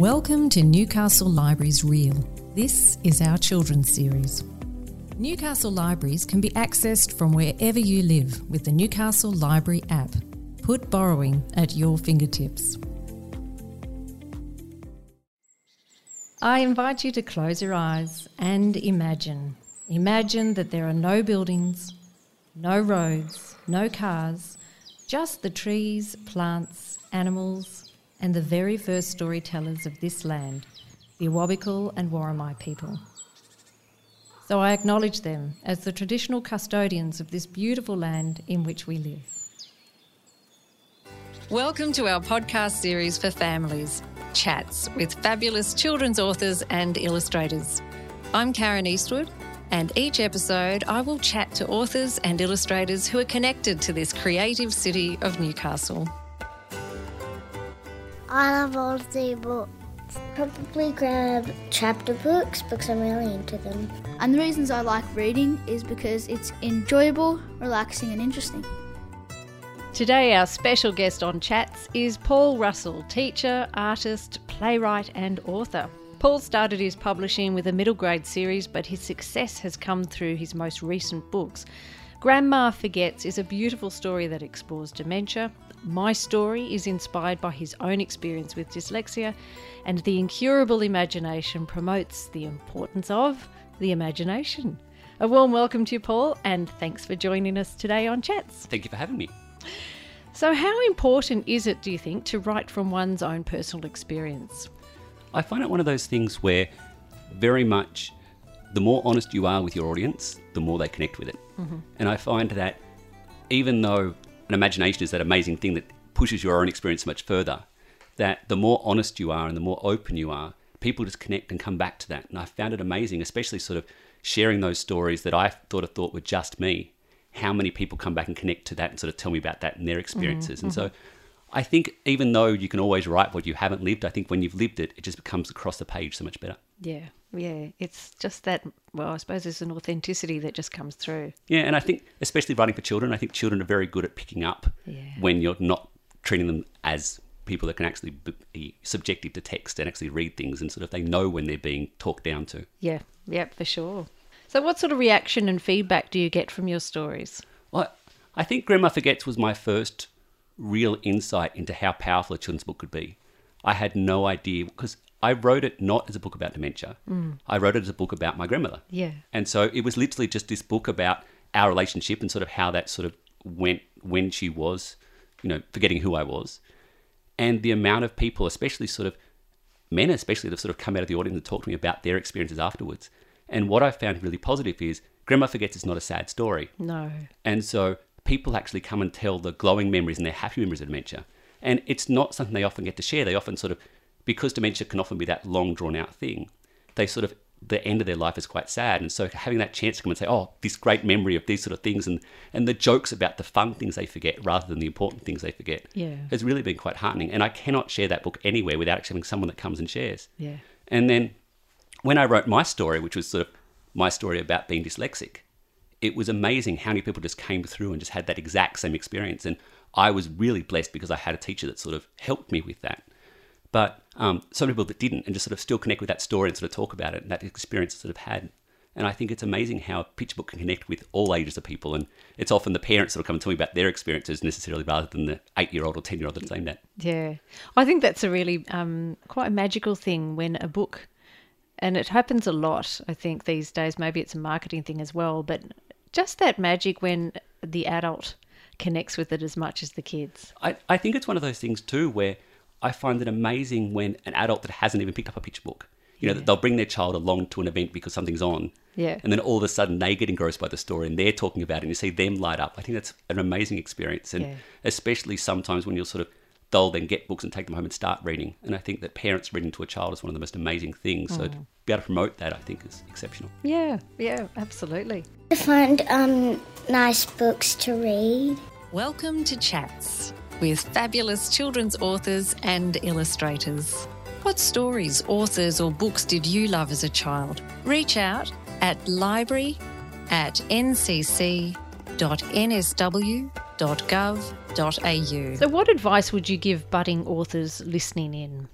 Welcome to Newcastle Libraries Reel. This is our children's series. Newcastle Libraries can be accessed from wherever you live with the Newcastle Library app. Put borrowing at your fingertips. I invite you to close your eyes and imagine. Imagine that there are no buildings, no roads, no cars, just the trees, plants, animals, and the very first storytellers of this land, the Awabakal and Warramai people. So I acknowledge them as the traditional custodians of this beautiful land in which we live. Welcome to our podcast series for families, Chats with fabulous children's authors and illustrators. I'm Karen Eastwood, and each episode I will chat to authors and illustrators who are connected to this creative city of Newcastle. I love old sea books. Probably grab chapter books because I'm really into them. And the reasons I like reading is because it's enjoyable, relaxing and interesting. Today our special guest on Chats is Paul Russell, teacher, artist, playwright and author. Paul started his publishing with a middle grade series, but his success has come through his most recent books. Grandma Forgets is a beautiful story that explores dementia. My Story is inspired by his own experience with dyslexia, and The Incurable Imagination promotes the importance of the imagination. A warm welcome to you, Paul, and thanks for joining us today on Chats. Thank you for having me. So how important is it, do you think, to write from one's own personal experience? I find it one of those things where very much the more honest you are with your audience, the more they connect with it. Mm-hmm. And I find that even though an imagination is that amazing thing that pushes your own experience much further, that the more honest you are and the more open you are, people just connect and come back to that. And I found it amazing, especially sort of sharing those stories that I thought were just me. How many people come back and connect to that and sort of tell me about that and their experiences. Mm-hmm. And so I think even though you can always write what you haven't lived, I think when you've lived it, it just becomes across the page so much better. Yeah. It's just that, well, I suppose there's an authenticity that just comes through. Yeah, and I think especially writing for children, I think children are very good at picking up when you're not treating them as people that can actually be subjective to text and actually read things and sort of they know when they're being talked down to. Yeah, for sure. So what sort of reaction and feedback do you get from your stories? Well, I think Grandma Forgets was my first real insight into how powerful a children's book could be. I had no idea because I wrote it not as a book about dementia. Mm. I wrote it as a book about my grandmother. Yeah. And so it was literally just this book about our relationship and sort of how that sort of went when she was, forgetting who I was. And the amount of people, especially sort of men especially, that have sort of come out of the audience and talked to me about their experiences afterwards. And what I found really positive is Grandma Forgets is not a sad story. No. And so people actually come and tell the glowing memories and their happy memories of dementia. And it's not something they often get to share. They often sort of, because dementia can often be that long drawn out thing, they sort of, the end of their life is quite sad. And so having that chance to come and say, oh, this great memory of these sort of things and the jokes about the fun things they forget rather than the important things they forget has really been quite heartening. And I cannot share that book anywhere without actually having someone that comes and shares. Yeah. And then when I wrote My Story, which was sort of my story about being dyslexic, it was amazing how many people just came through and just had that exact same experience. And I was really blessed because I had a teacher that sort of helped me with that. But some people that didn't and just sort of still connect with that story and sort of talk about it and that experience sort of had. And I think it's amazing how a picture book can connect with all ages of people. And it's often the parents that will come and tell me about their experiences necessarily rather than the 8-year-old or 10-year-old that's saying that. Yeah. I think that's a really quite a magical thing when a book, and it happens a lot, I think, these days. Maybe it's a marketing thing as well, but just that magic when the adult connects with it as much as the kids. I think it's one of those things too where I find it amazing when an adult that hasn't even picked up a picture book, that they'll bring their child along to an event because something's on. Yeah. And then all of a sudden they get engrossed by the story and they're talking about it and you see them light up. I think that's an amazing experience. And especially sometimes when you're sort of, they'll then get books and take them home and start reading. And I think that parents reading to a child is one of the most amazing things. So to be able to promote that, I think, is exceptional. Yeah, absolutely. I find nice books to read. Welcome to Chats with fabulous children's authors and illustrators. What stories, authors or books did you love as a child? Reach out at library@ncc.nsw.gov.au. So what advice would you give budding authors listening in?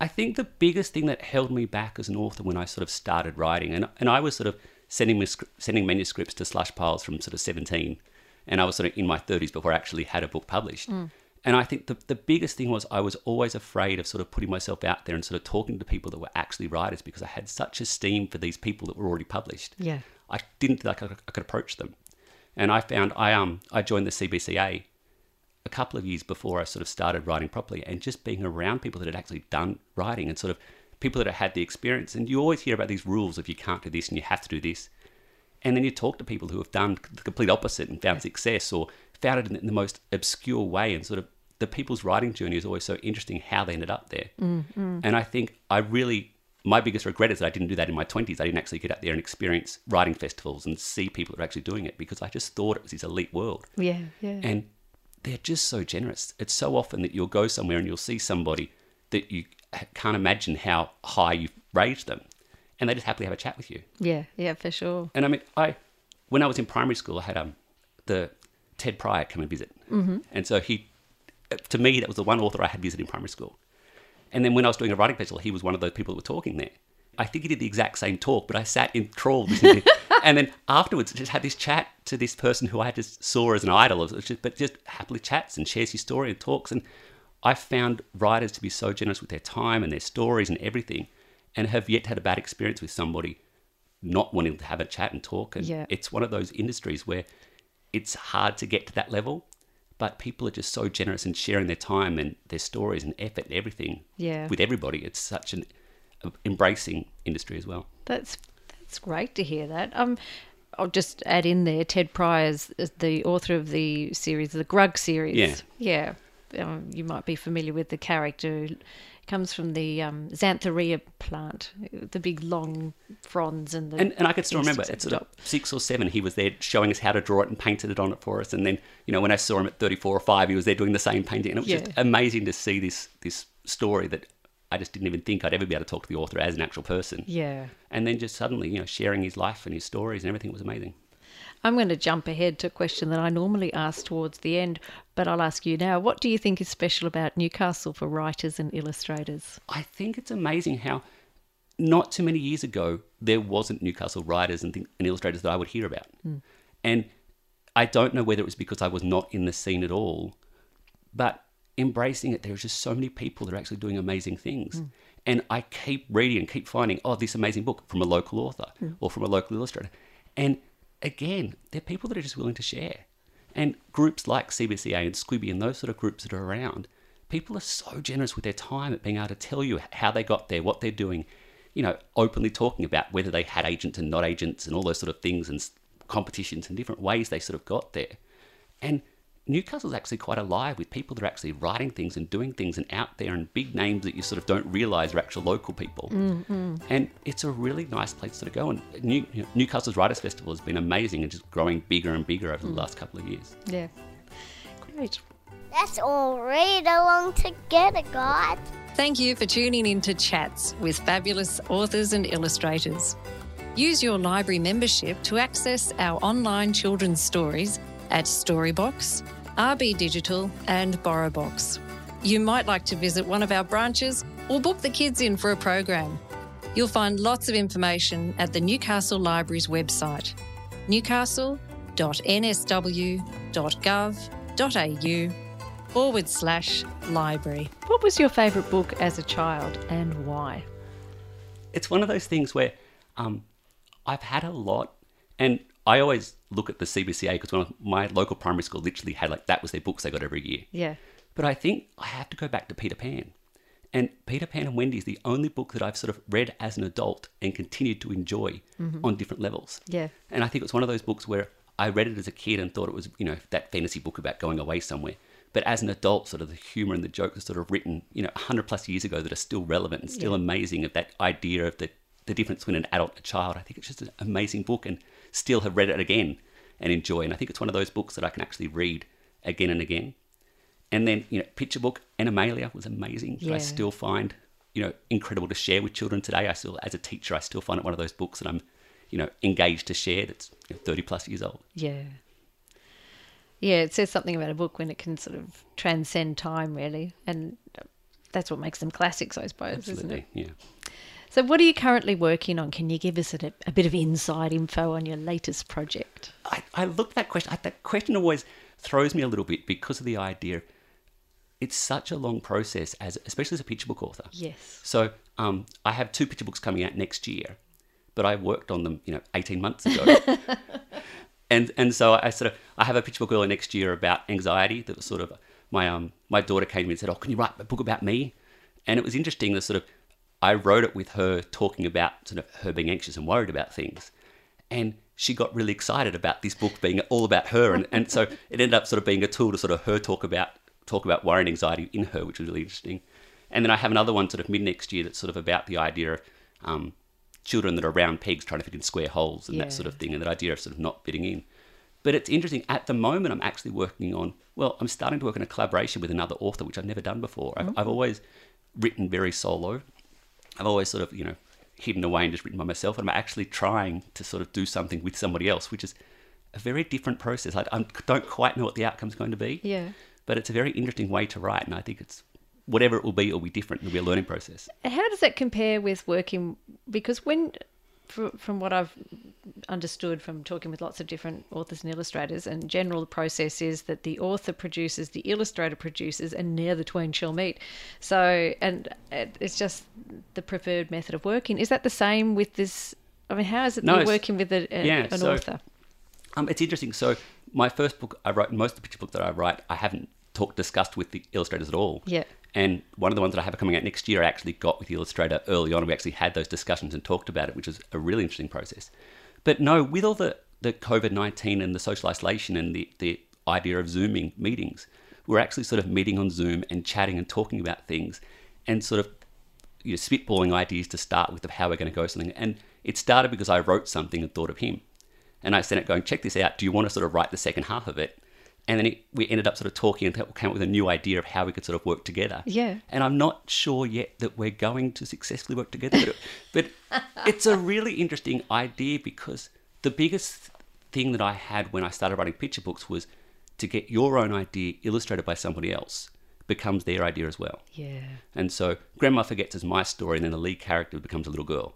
I think the biggest thing that held me back as an author when I sort of started writing, and I was sort of sending manuscripts to slush piles from sort of 17, and I was sort of in my 30s before I actually had a book published. Mm. And I think the biggest thing was I was always afraid of sort of putting myself out there and sort of talking to people that were actually writers, because I had such esteem for these people that were already published. Yeah, I didn't think I could approach them. And I found I joined the CBCA a couple of years before I sort of started writing properly, and just being around people that had actually done writing and sort of people that had the experience. And you always hear about these rules of you can't do this and you have to do this. And then you talk to people who have done the complete opposite and found success, or found it in the most obscure way. And sort of the people's writing journey is always so interesting how they ended up there. Mm-hmm. And I think my biggest regret is that I didn't do that in my 20s. I didn't actually get out there and experience writing festivals and see people that are actually doing it, because I just thought it was this elite world. Yeah, yeah. And they're just so generous. It's so often that you'll go somewhere and you'll see somebody that you can't imagine how high you've raised them, and they just happily have a chat with you. Yeah, yeah, for sure. And I mean, when I was in primary school, I had the Ted Pryor come and visit. Mm-hmm. And so to me, that was the one author I had visited in primary school. And then when I was doing a writing festival, he was one of those people that were talking there. I think he did the exact same talk, but I sat in trawl. And then afterwards, just had this chat to this person who I just saw as an idol, but just happily chats and shares his story and talks. And I found writers to be so generous with their time and their stories and everything, and have yet had a bad experience with somebody not wanting to have a chat and talk. And it's one of those industries where it's hard to get to that level, but people are just so generous in sharing their time and their stories and effort and everything with everybody. It's such an embracing industry as well. That's great to hear that. I'll just add in there, Ted Pryor is the author of the series, the Grug series. Yeah. You might be familiar with the character. It comes from the xanthorrhea plant, the big long fronds. And I can still remember, at sort of 6 or 7, he was there showing us how to draw it and painted it on it for us. And then, you know, when I saw him at 34 or 5, he was there doing the same painting. And it was just amazing to see this story that I just didn't even think I'd ever be able to talk to the author as an actual person. Yeah. And then just suddenly, you know, sharing his life and his stories and everything was amazing. I'm going to jump ahead to a question that I normally ask towards the end, but I'll ask you now. What do you think is special about Newcastle for writers and illustrators? I think it's amazing how not too many years ago there wasn't Newcastle writers and illustrators that I would hear about. Mm. And I don't know whether it was because I was not in the scene at all, but embracing it, there's just so many people that are actually doing amazing things. Mm. And I keep reading and keep finding, this amazing book from a local author or from a local illustrator. And again, they're people that are just willing to share. And groups like CBCA and Squibby and those sort of groups that are around, people are so generous with their time at being able to tell you how they got there, what they're doing, you know, openly talking about whether they had agents and not agents and all those sort of things and competitions and different ways they sort of got there. And Newcastle's actually quite alive with people that are actually writing things and doing things and out there, and big names that you sort of don't realise are actual local people. Mm-hmm. And it's a really nice place to go. And Newcastle's Writers' Festival has been amazing and just growing bigger and bigger over the last couple of years. Yeah. Great. Let's all read along together, guys. Thank you for tuning in to Chats with fabulous authors and illustrators. Use your library membership to access our online children's stories at Storybox, RB Digital and BorrowBox. You might like to visit one of our branches or book the kids in for a program. You'll find lots of information at the Newcastle Libraries website, newcastle.nsw.gov.au/library. What was your favourite book as a child and why? It's one of those things where I've had a lot, and I always look at the CBCA because when my local primary school literally had that was their books they got every year. Yeah. But I think I have to go back to Peter Pan. And Peter Pan and Wendy is the only book that I've sort of read as an adult and continued to enjoy on different levels. Yeah. And I think it's one of those books where I read it as a kid and thought it was, you know, that fantasy book about going away somewhere. But as an adult, sort of the humour and the jokes are sort of written, you know, 100 plus years ago that are still relevant and still amazing, of that idea of the difference between an adult and a child. I think it's just an amazing book, and still have read it again and enjoy. And I think it's one of those books that I can actually read again and again. And then, you know, picture book, Animalia was amazing. Yeah. I still find, you know, incredible to share with children today. I still, as a teacher, I still find it one of those books that I'm, you know, engaged to share that's 30 plus years old. Yeah. Yeah, it says something about a book when it can sort of transcend time, really. And that's what makes them classics, I suppose. Absolutely, isn't it? Yeah. So what are you currently working on? Can you give us a bit of inside info on your latest project? I looked at that question. That question always throws me a little bit because of the idea. It's such a long process, especially as a picture book author. Yes. So I have 2 picture books coming out next year, but I worked on them, 18 months ago. And so I have a picture book early next year about anxiety. That was sort of my daughter came to me and said, "Oh, can you write a book about me?" And it was interesting that I wrote it with her talking about her being anxious and worried about things, and she got really excited about this book being all about her, and so it ended up being a tool to her talk about worry and anxiety in her, which was really interesting. And then I have another one mid next year that's about the idea of children that are round pegs trying to fit in square holes and that sort of thing, and that idea of not fitting in. But it's interesting, at the moment I'm actually working on, I'm starting to work on a collaboration with another author, which I've never done before. I've always written very solo. I've always hidden away and just written by myself, and I'm actually trying to do something with somebody else, which is a very different process. I don't quite know what the outcome's going to be. Yeah. But it's a very interesting way to write, and I think it's, whatever it will be, it'll be different. It'll be a learning process. How does that compare with working, because from what I've understood from talking with lots of different authors and illustrators, and in general the process is that the author produces, the illustrator produces, and ne'er the twain shall meet. So, and it's just the preferred method of working. Is that the same with this? I mean, how is it that you're working with an author? It's interesting. So my first book I wrote, most of the picture book that I write, I haven't discussed with the illustrators at all. Yeah. And one of the ones that I have coming out next year, I actually got with the illustrator early on. We actually had those discussions and talked about it, which was a really interesting process. But no, with all the COVID-19 and the social isolation and the idea of Zooming meetings, we're actually meeting on Zoom and chatting and talking about things and spitballing ideas to start with of how we're going to go something. And it started because I wrote something and thought of him. And I sent it going, check this out. Do you want to write the second half of it? And then we ended up talking and came up with a new idea of how we could work together. Yeah. And I'm not sure yet that we're going to successfully work together. But it's a really interesting idea, because the biggest thing that I had when I started writing picture books was to get your own idea illustrated by somebody else becomes their idea as well. Yeah. And so Grandma Forgets is my story, and then the lead character becomes a little girl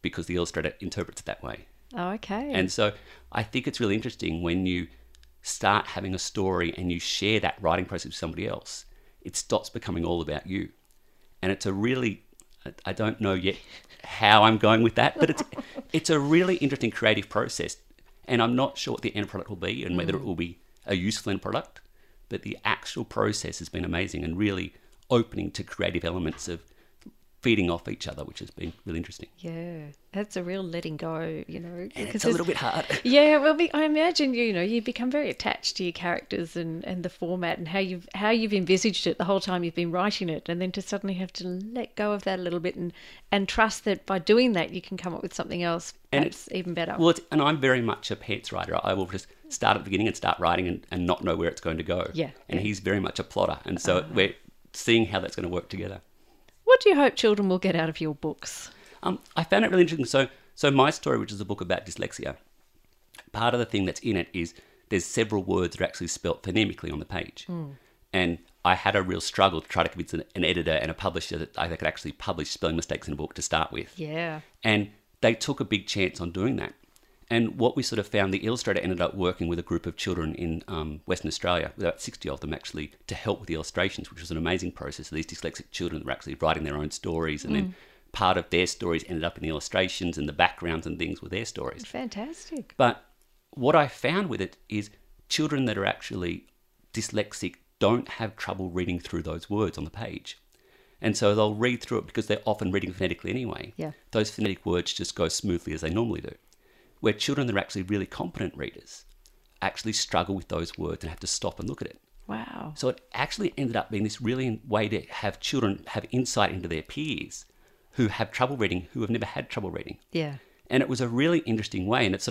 because the illustrator interprets it that way. Oh, okay. And so I think it's really interesting when you start having a story and you share that writing process with somebody else, it stops becoming all about you. And it's a really, I don't know yet how I'm going with that, but it's a really interesting creative process. And I'm not sure what the end product will be and whether it will be a useful end product, but the actual process has been amazing and really opening to creative elements of feeding off each other, which has been really interesting. Yeah, that's a real letting go, And it's a little bit hard. Yeah, well, I imagine, you become very attached to your characters and the format and how you've envisaged it the whole time you've been writing it, and then to suddenly have to let go of that a little bit and trust that by doing that you can come up with something else that's even better. Well, and I'm very much a pants writer. I will just start at the beginning and start writing and not know where it's going to go. Yeah. And he's very much a plotter. And so we're seeing how that's going to work together. What do you hope children will get out of your books? I found it really interesting. So my story, which is a book about dyslexia, part of the thing that's in it is there's several words that are actually spelt phonemically on the page. Mm. And I had a real struggle to try to convince an editor and a publisher that they could actually publish spelling mistakes in a book to start with. Yeah. And they took a big chance on doing that. And what we found, the illustrator ended up working with a group of children in Western Australia, about 60 of them actually, to help with the illustrations, which was an amazing process. These dyslexic children were actually writing their own stories, and then part of their stories ended up in the illustrations, and the backgrounds and things were their stories. Fantastic. But what I found with it is children that are actually dyslexic don't have trouble reading through those words on the page. And so they'll read through it because they're often reading phonetically anyway. Yeah. Those phonetic words just go smoothly as they normally do. Where children that are actually really competent readers actually struggle with those words and have to stop and look at it. Wow. So it actually ended up being this really way to have children have insight into their peers who have trouble reading, who have never had trouble reading. Yeah. And it was a really interesting way. And it's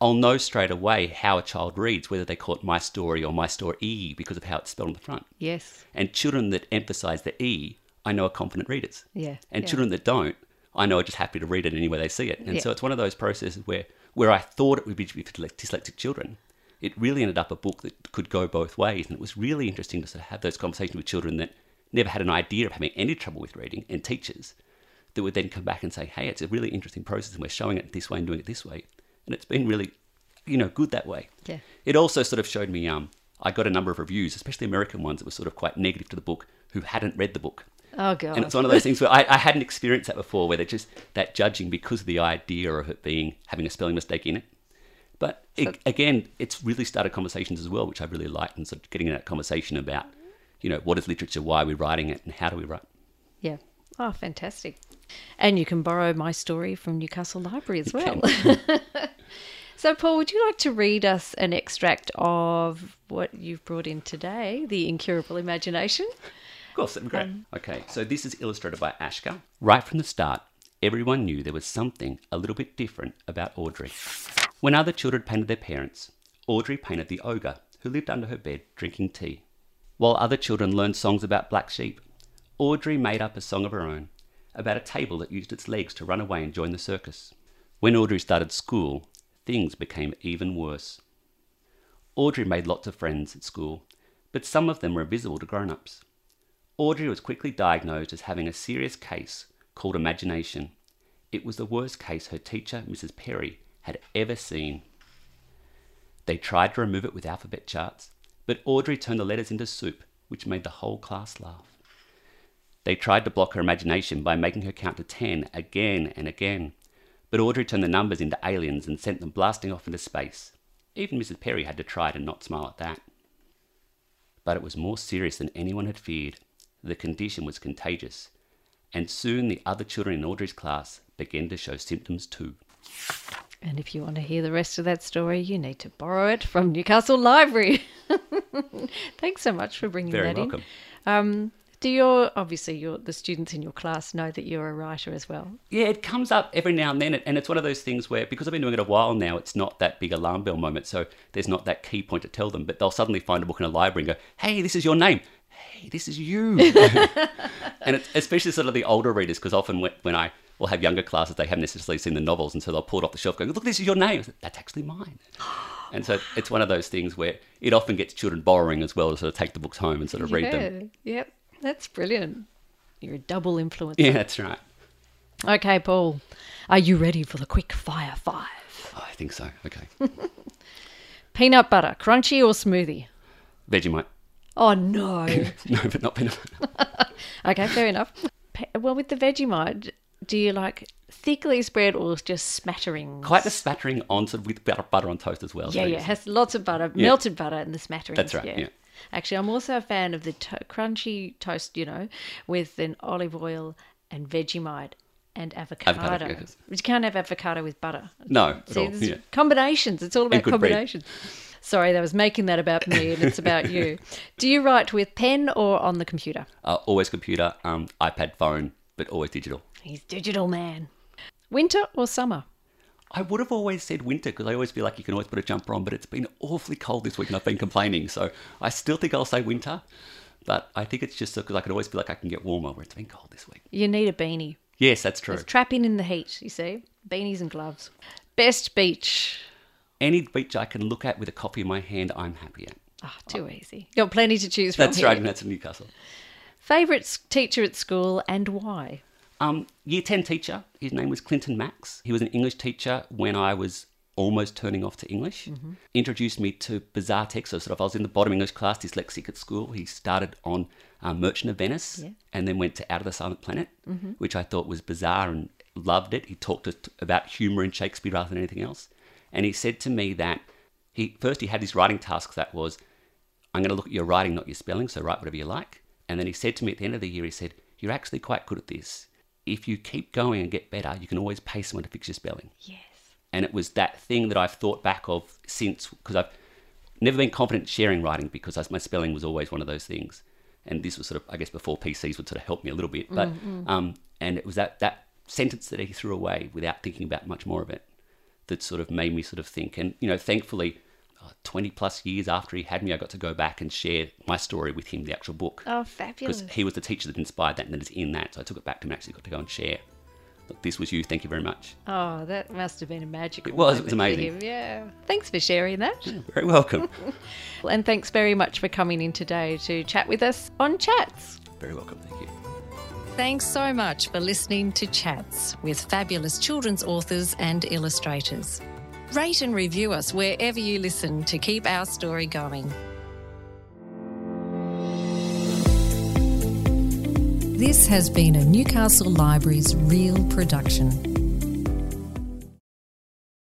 I'll know straight away how a child reads, whether they call it my story or my story, because of how it's spelled on the front. Yes. And children that emphasize the E, I know are confident readers. Yeah. And children that don't, I know are just happy to read it any way they see it. And so it's one of those processes where I thought it would be for dyslexic children, it really ended up a book that could go both ways. And it was really interesting to have those conversations with children that never had an idea of having any trouble with reading, and teachers that would then come back and say, hey, it's a really interesting process and we're showing it this way and doing it this way. And it's been really, you know, good that way. Yeah. It also sort of showed me, I got a number of reviews, especially American ones that were sort of quite negative to the book, who hadn't read the book. Oh, God. And it's one of those things where I hadn't experienced that before, where they're just that judging because of the idea of it being, having a spelling mistake in it. But it, again, it's really started conversations as well, which I really liked, and sort of getting in that conversation about, you know, what is literature, why are we writing it, and how do we write? Yeah. Oh, fantastic. And you can borrow my story from Newcastle Library as well. So, Paul, would you like to read us an extract of what you've brought in today, The Incurable Imagination? Of course, that'd be great. Okay, so this is illustrated by Ashka. Right from the start, everyone knew there was something a little bit different about Audrey. When other children painted their parents, Audrey painted the ogre who lived under her bed drinking tea. While other children learned songs about black sheep, Audrey made up a song of her own about a table that used its legs to run away and join the circus. When Audrey started school, things became even worse. Audrey made lots of friends at school, but some of them were invisible to grown-ups. Audrey was quickly diagnosed as having a serious case called imagination. It was the worst case her teacher, Mrs. Perry, had ever seen. They tried to remove it with alphabet charts, but Audrey turned the letters into soup, which made the whole class laugh. They tried to block her imagination by making her count to 10 again and again, but Audrey turned the numbers into aliens and sent them blasting off into space. Even Mrs. Perry had to try to not smile at that. But it was more serious than anyone had feared. The condition was contagious, and soon the other children in Audrey's class began to show symptoms too. And if you want to hear the rest of that story, you need to borrow it from Newcastle Library. Thanks so much for bringing that in. Very welcome. Do the students in your class know that you're a writer as well? Yeah, it comes up every now and then, and it's one of those things where, because I've been doing it a while now, it's not that big alarm bell moment, so there's not that key point to tell them, but they'll suddenly find a book in a library and go, hey, this is your name. Hey, this is you. And it's especially sort of the older readers, because often when I will have younger classes, they haven't necessarily seen the novels, and so they'll pull it off the shelf going, look, this is your name. I said, that's actually mine. And so it's one of those things where it often gets children borrowing as well to sort of take the books home and sort of read them. Yep. That's brilliant. You're a double influencer. Yeah, that's right. Okay, Paul, are you ready for the quick fire five? Oh, I think so. Okay. Peanut butter, crunchy or smoothie? Vegemite. Oh, no. No, but not peanut butter. Okay, fair enough. Well, with the Vegemite, do you like thickly spread or just smatterings? Quite the smattering on, sort of with butter on toast as well. Yeah, so yeah, it has lots of butter, melted butter and the smatterings. That's right, yeah. Actually, I'm also a fan of the crunchy toast, you know, with an olive oil and Vegemite and avocado. You can't have avocado with butter. No, see, at all. Yeah. Combinations. It's all about combinations. Bread. Sorry, that was making that about me and it's about you. Do you write with pen or on the computer? Always computer, iPad, phone, but always digital. He's digital, man. Winter or summer? I would have always said winter because I always feel like you can always put a jumper on, but it's been awfully cold this week and I've been complaining. So I still think I'll say winter, but I think it's just because I could always feel like I can get warmer where it's been cold this week. You need a beanie. Yes, that's true. It's trapping in the heat, you see. Beanies and gloves. Best beach. Any beach I can look at with a coffee in my hand, I'm happy at. Ah, oh, too easy. You've got plenty to choose from. That's right, and that's in Newcastle. Favourite teacher at school and why? Year 10 teacher, his name was Clinton Max. He was an English teacher when I was almost turning off to English. Mm-hmm. Introduced me to bizarre texts. So sort of I was in the bottom English class, dyslexic at school. He started on Merchant of Venice and then went to Out of the Silent Planet, which I thought was bizarre and loved it. He talked about humour in Shakespeare rather than anything else. And he said to me that he had his writing task that was, I'm going to look at your writing, not your spelling, so write whatever you like. And then he said to me at the end of the year, he said, you're actually quite good at this. If you keep going and get better, you can always pay someone to fix your spelling. Yes. And it was that thing that I've thought back of since, because I've never been confident sharing writing because my spelling was always one of those things. And this was sort of, I guess, before PCs would sort of help me a little bit. But and it was that sentence that he threw away without thinking about much more of it that sort of made me sort of think. And, you know, thankfully, 20 plus years after he had me, I got to go back and share my story with him, the actual book. Oh, fabulous. Because he was the teacher that inspired that and that is in that. So I took it back to him and actually got to go and share. Look, this was you. Thank you very much. Oh, that must have been a magical moment. It was. It was amazing. Yeah. Thanks for sharing that. You're very welcome. And thanks very much for coming in today to chat with us on Chats. very welcome. Thank you. Thanks so much for listening to Chats with fabulous children's authors and illustrators. Rate and review us wherever you listen to keep our story going. This has been a Newcastle Libraries Reel production.